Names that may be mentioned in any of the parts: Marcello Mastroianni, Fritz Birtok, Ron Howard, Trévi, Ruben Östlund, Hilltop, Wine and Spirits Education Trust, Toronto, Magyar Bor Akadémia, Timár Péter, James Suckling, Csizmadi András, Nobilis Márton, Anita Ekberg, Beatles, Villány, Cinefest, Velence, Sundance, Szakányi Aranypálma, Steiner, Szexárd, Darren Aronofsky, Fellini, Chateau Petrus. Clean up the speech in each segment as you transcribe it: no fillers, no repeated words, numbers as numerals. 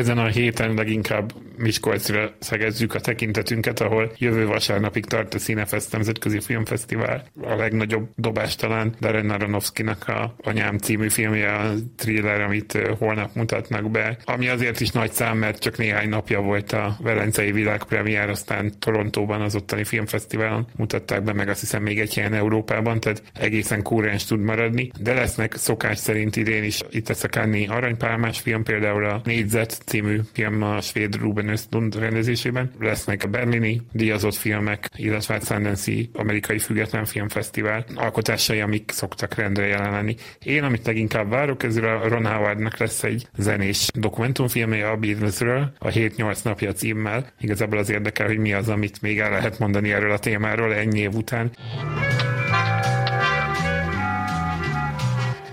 ezen a héten leginkább Miskolcra szegezzük a tekintetünket, ahol jövő vasárnapig tart a Cinefest nemzetközi filmfesztivál. A legnagyobb dobás talán Darren Aronofskynak a Anyám című filmje, a thriller, amit holnap mutatnak be, ami azért is nagy szám, mert csak néhány napja volt a velencei világpremiér, aztán Torontóban az ottani filmfesztiválon mutatták be, meg azt hiszem még egy helyen Európában, tehát egészen kúrens tud maradni, de lesznek szokás szerint idén is itt a Szakányi Aranypálmás film, például a Négyzet című film a svéd Ruben Östlund rendezésében, lesznek a berlini díjazott filmek, illetve a Sundance-i amerikai független filmfesztivál alkotásai, amik szoktak rendre jelenleni. Én, amit leginkább várok, ezzel a Ron Howardnak lesz egy zenés dokumentumfilmje a Beatlesről, a 7-8 napja címmel. Igazából az érdekel, hogy mi az, amit még el lehet mondani erről a témáról ennyi év után.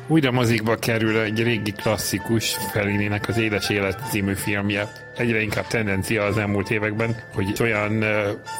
Újra mozikba kerül egy régi klasszikus, Fellininek az Édes élet című filmje. Egyre inkább tendencia az elmúlt években, hogy olyan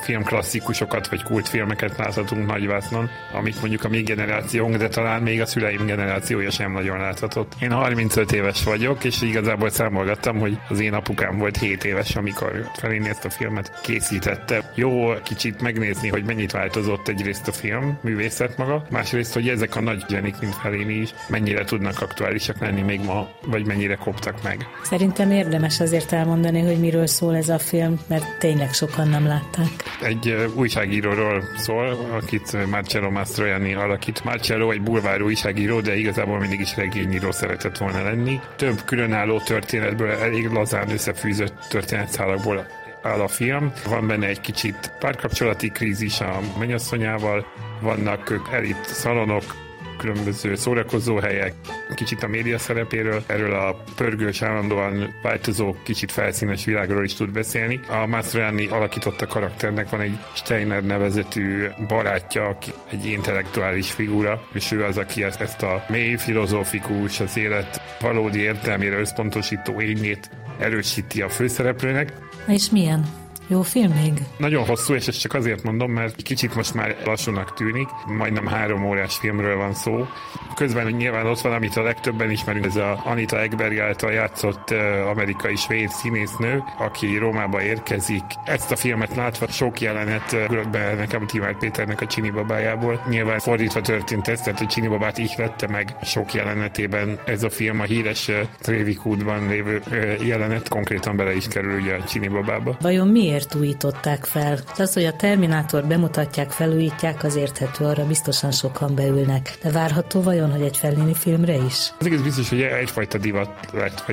filmklasszikusokat vagy kultfilmeket láthatunk nagyvásznon, amit mondjuk a mi generációnk, de talán még a szüleim generációja sem nagyon láthatott. Én 35 éves vagyok, és igazából számolgattam, hogy az én apukám volt 7 éves, amikor Fellini ezt a filmet készítette. Jó kicsit megnézni, hogy mennyit változott egyrészt a film, művészet maga, másrészt, hogy ezek a nagy zsenik, mint Fellini is, mennyire tudnak aktuálisak lenni még ma, vagy mennyire koptak meg. Szerintem érdemes azért elmondani, hogy miről szól ez a film, mert tényleg sokan nem látták. Egy újságíróról szól, akit Marcello Mastroianni alakít. Marcello egy bulvár újságíró, de igazából mindig is regényíró szeretett volna lenni. Több különálló történetből, elég lazán összefűzött történetszálakból áll a film. Van benne egy kicsit párkapcsolati krízis a mennyasszonyával, vannak elit szalonok, különböző szórakozóhelyek, kicsit a média szerepéről, erről a pörgős, állandóan változó, kicsit felszínes világról is tud beszélni. A Mastroianni alakította karakternek van egy Steiner nevezetű barátja, aki egy intellektuális figura, és ő az, aki ezt a mély filozófikus, az élet valódi értelmére összpontosító ényét erősíti a főszereplőnek. És milyen? Jó film még? Nagyon hosszú, és ezt csak azért mondom, mert kicsit most már lassúnak tűnik, majdnem 3 órás filmről van szó. Közben hogy nyilván ott van, amit a legtöbben ismerünk, ez a Anita Ekberg által játszott amerikai svéd színésznő, aki Rómába érkezik. Ezt a filmet látva sok jelenet ugrott be nekem Timár Péternek a Csini babájából. Nyilván fordítva történt ez, tehát a Csini babát ihlette meg sok jelenetében. Ez a film a híres Trévi kútban lévő jelenet konkrétan bele is kerül ugye a Csini babába. Vajon miért újították fel? Az, hogy a Terminátor bemutatják, felújítják, az érthető, arra biztosan sokan beülnek. De várható vajon, hogy egy Fellini filmre is? Az egész biztos, hogy egyfajta divat lett,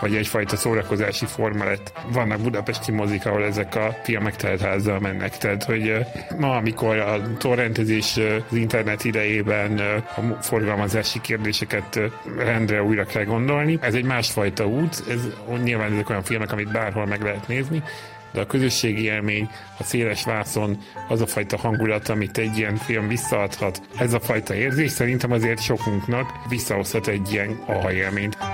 vagy egyfajta szórakozási forma lett. Vannak budapesti mozik, ahol ezek a filmek teltházzal mennek. Tehát, hogy ma, amikor a torrentezés az internet idejében a forgalmazási kérdéseket rendre újra kell gondolni, ez egy másfajta út. Nyilván ezek olyan filmek, amit bárhol meg lehet nézni, de a közösségi élmény, a széles vászon, az a fajta hangulat, amit egy ilyen film visszaadhat, ez a fajta érzés szerintem azért sokunknak visszahozhat egy ilyen aha élményt.